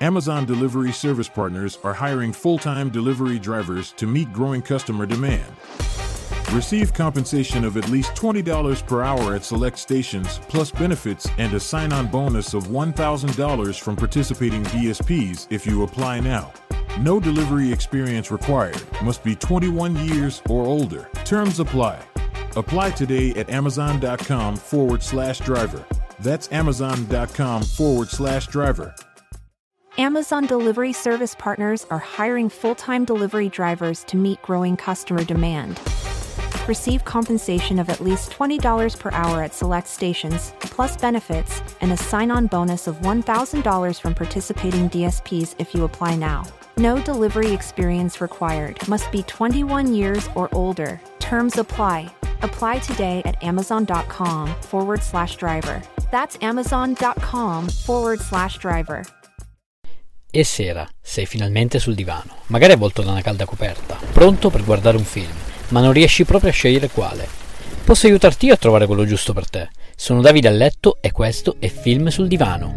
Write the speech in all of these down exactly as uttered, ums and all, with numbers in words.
Amazon delivery service partners are hiring full-time delivery drivers to meet growing customer demand. Receive compensation of at least twenty dollars per hour at select stations, plus benefits and a sign-on bonus of one thousand dollars from participating D S Ps if you apply now. No delivery experience required. Must be twenty-one years or older. Terms apply. Apply today at amazon.com forward slash driver. That's amazon.com forward slash driver. Amazon delivery service partners are hiring full-time delivery drivers to meet growing customer demand. Receive compensation of at least twenty dollars per hour at select stations, plus benefits, and a sign-on bonus of one thousand dollars from participating D S Ps if you apply now. No delivery experience required. Must be twenty-one years or older. Terms apply. Apply today at amazon.com forward slash driver. That's amazon.com forward slash driver. E sera, sei finalmente sul divano, magari avvolto da una calda coperta, pronto per guardare un film, ma non riesci proprio a scegliere quale. Posso aiutarti io a trovare quello giusto per te? Sono Davide Alletto e questo è Film sul Divano.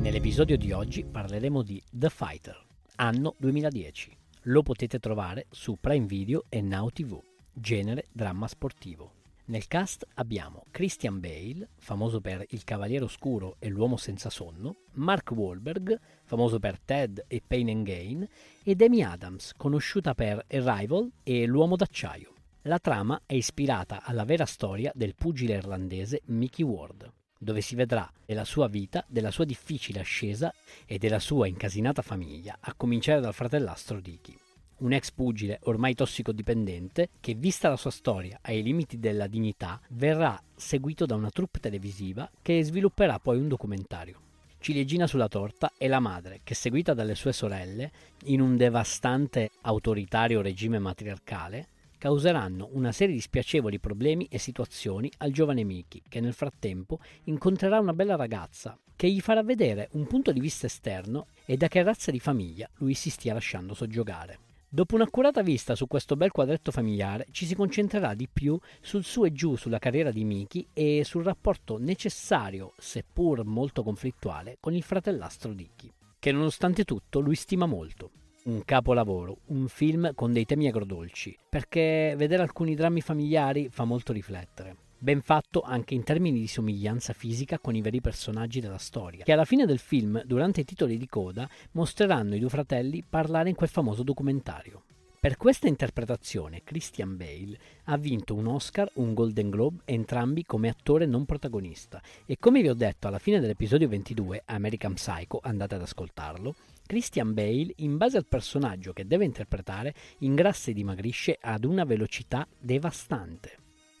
Nell'episodio di oggi parleremo di The Fighter, anno duemiladieci. Lo potete trovare su Prime Video e Now tivù, genere dramma sportivo. Nel cast abbiamo Christian Bale, famoso per Il Cavaliere Oscuro e L'Uomo Senza Sonno, Mark Wahlberg, famoso per Ted e Pain and Gain, ed Amy Adams, conosciuta per Arrival e L'Uomo d'Acciaio. La trama è ispirata alla vera storia del pugile irlandese Mickey Ward, dove si vedrà della sua vita, della sua difficile ascesa e della sua incasinata famiglia, a cominciare dal fratellastro Dicky. Un ex pugile ormai tossicodipendente che, vista la sua storia ai limiti della dignità, verrà seguito da una troupe televisiva che svilupperà poi un documentario. Ciliegina sulla torta è la madre che, seguita dalle sue sorelle in un devastante autoritario regime matriarcale, causeranno una serie di spiacevoli problemi e situazioni al giovane Mickey, che nel frattempo incontrerà una bella ragazza che gli farà vedere un punto di vista esterno e da che razza di famiglia lui si stia lasciando soggiogare. Dopo un'accurata vista su questo bel quadretto familiare, ci si concentrerà di più sul su e giù sulla carriera di Mickey e sul rapporto necessario, seppur molto conflittuale, con il fratellastro Dicky, che nonostante tutto lui stima molto. Un capolavoro, un film con dei temi agrodolci, perché vedere alcuni drammi familiari fa molto riflettere. Ben fatto anche in termini di somiglianza fisica con i veri personaggi della storia, che alla fine del film, durante i titoli di coda, mostreranno i due fratelli parlare in quel famoso documentario. Per questa interpretazione Christian Bale ha vinto un Oscar, un Golden Globe, entrambi come attore non protagonista, e come vi ho detto alla fine dell'episodio ventidue, American Psycho, andate ad ascoltarlo, Christian Bale, in base al personaggio che deve interpretare, ingrassa e dimagrisce ad una velocità devastante.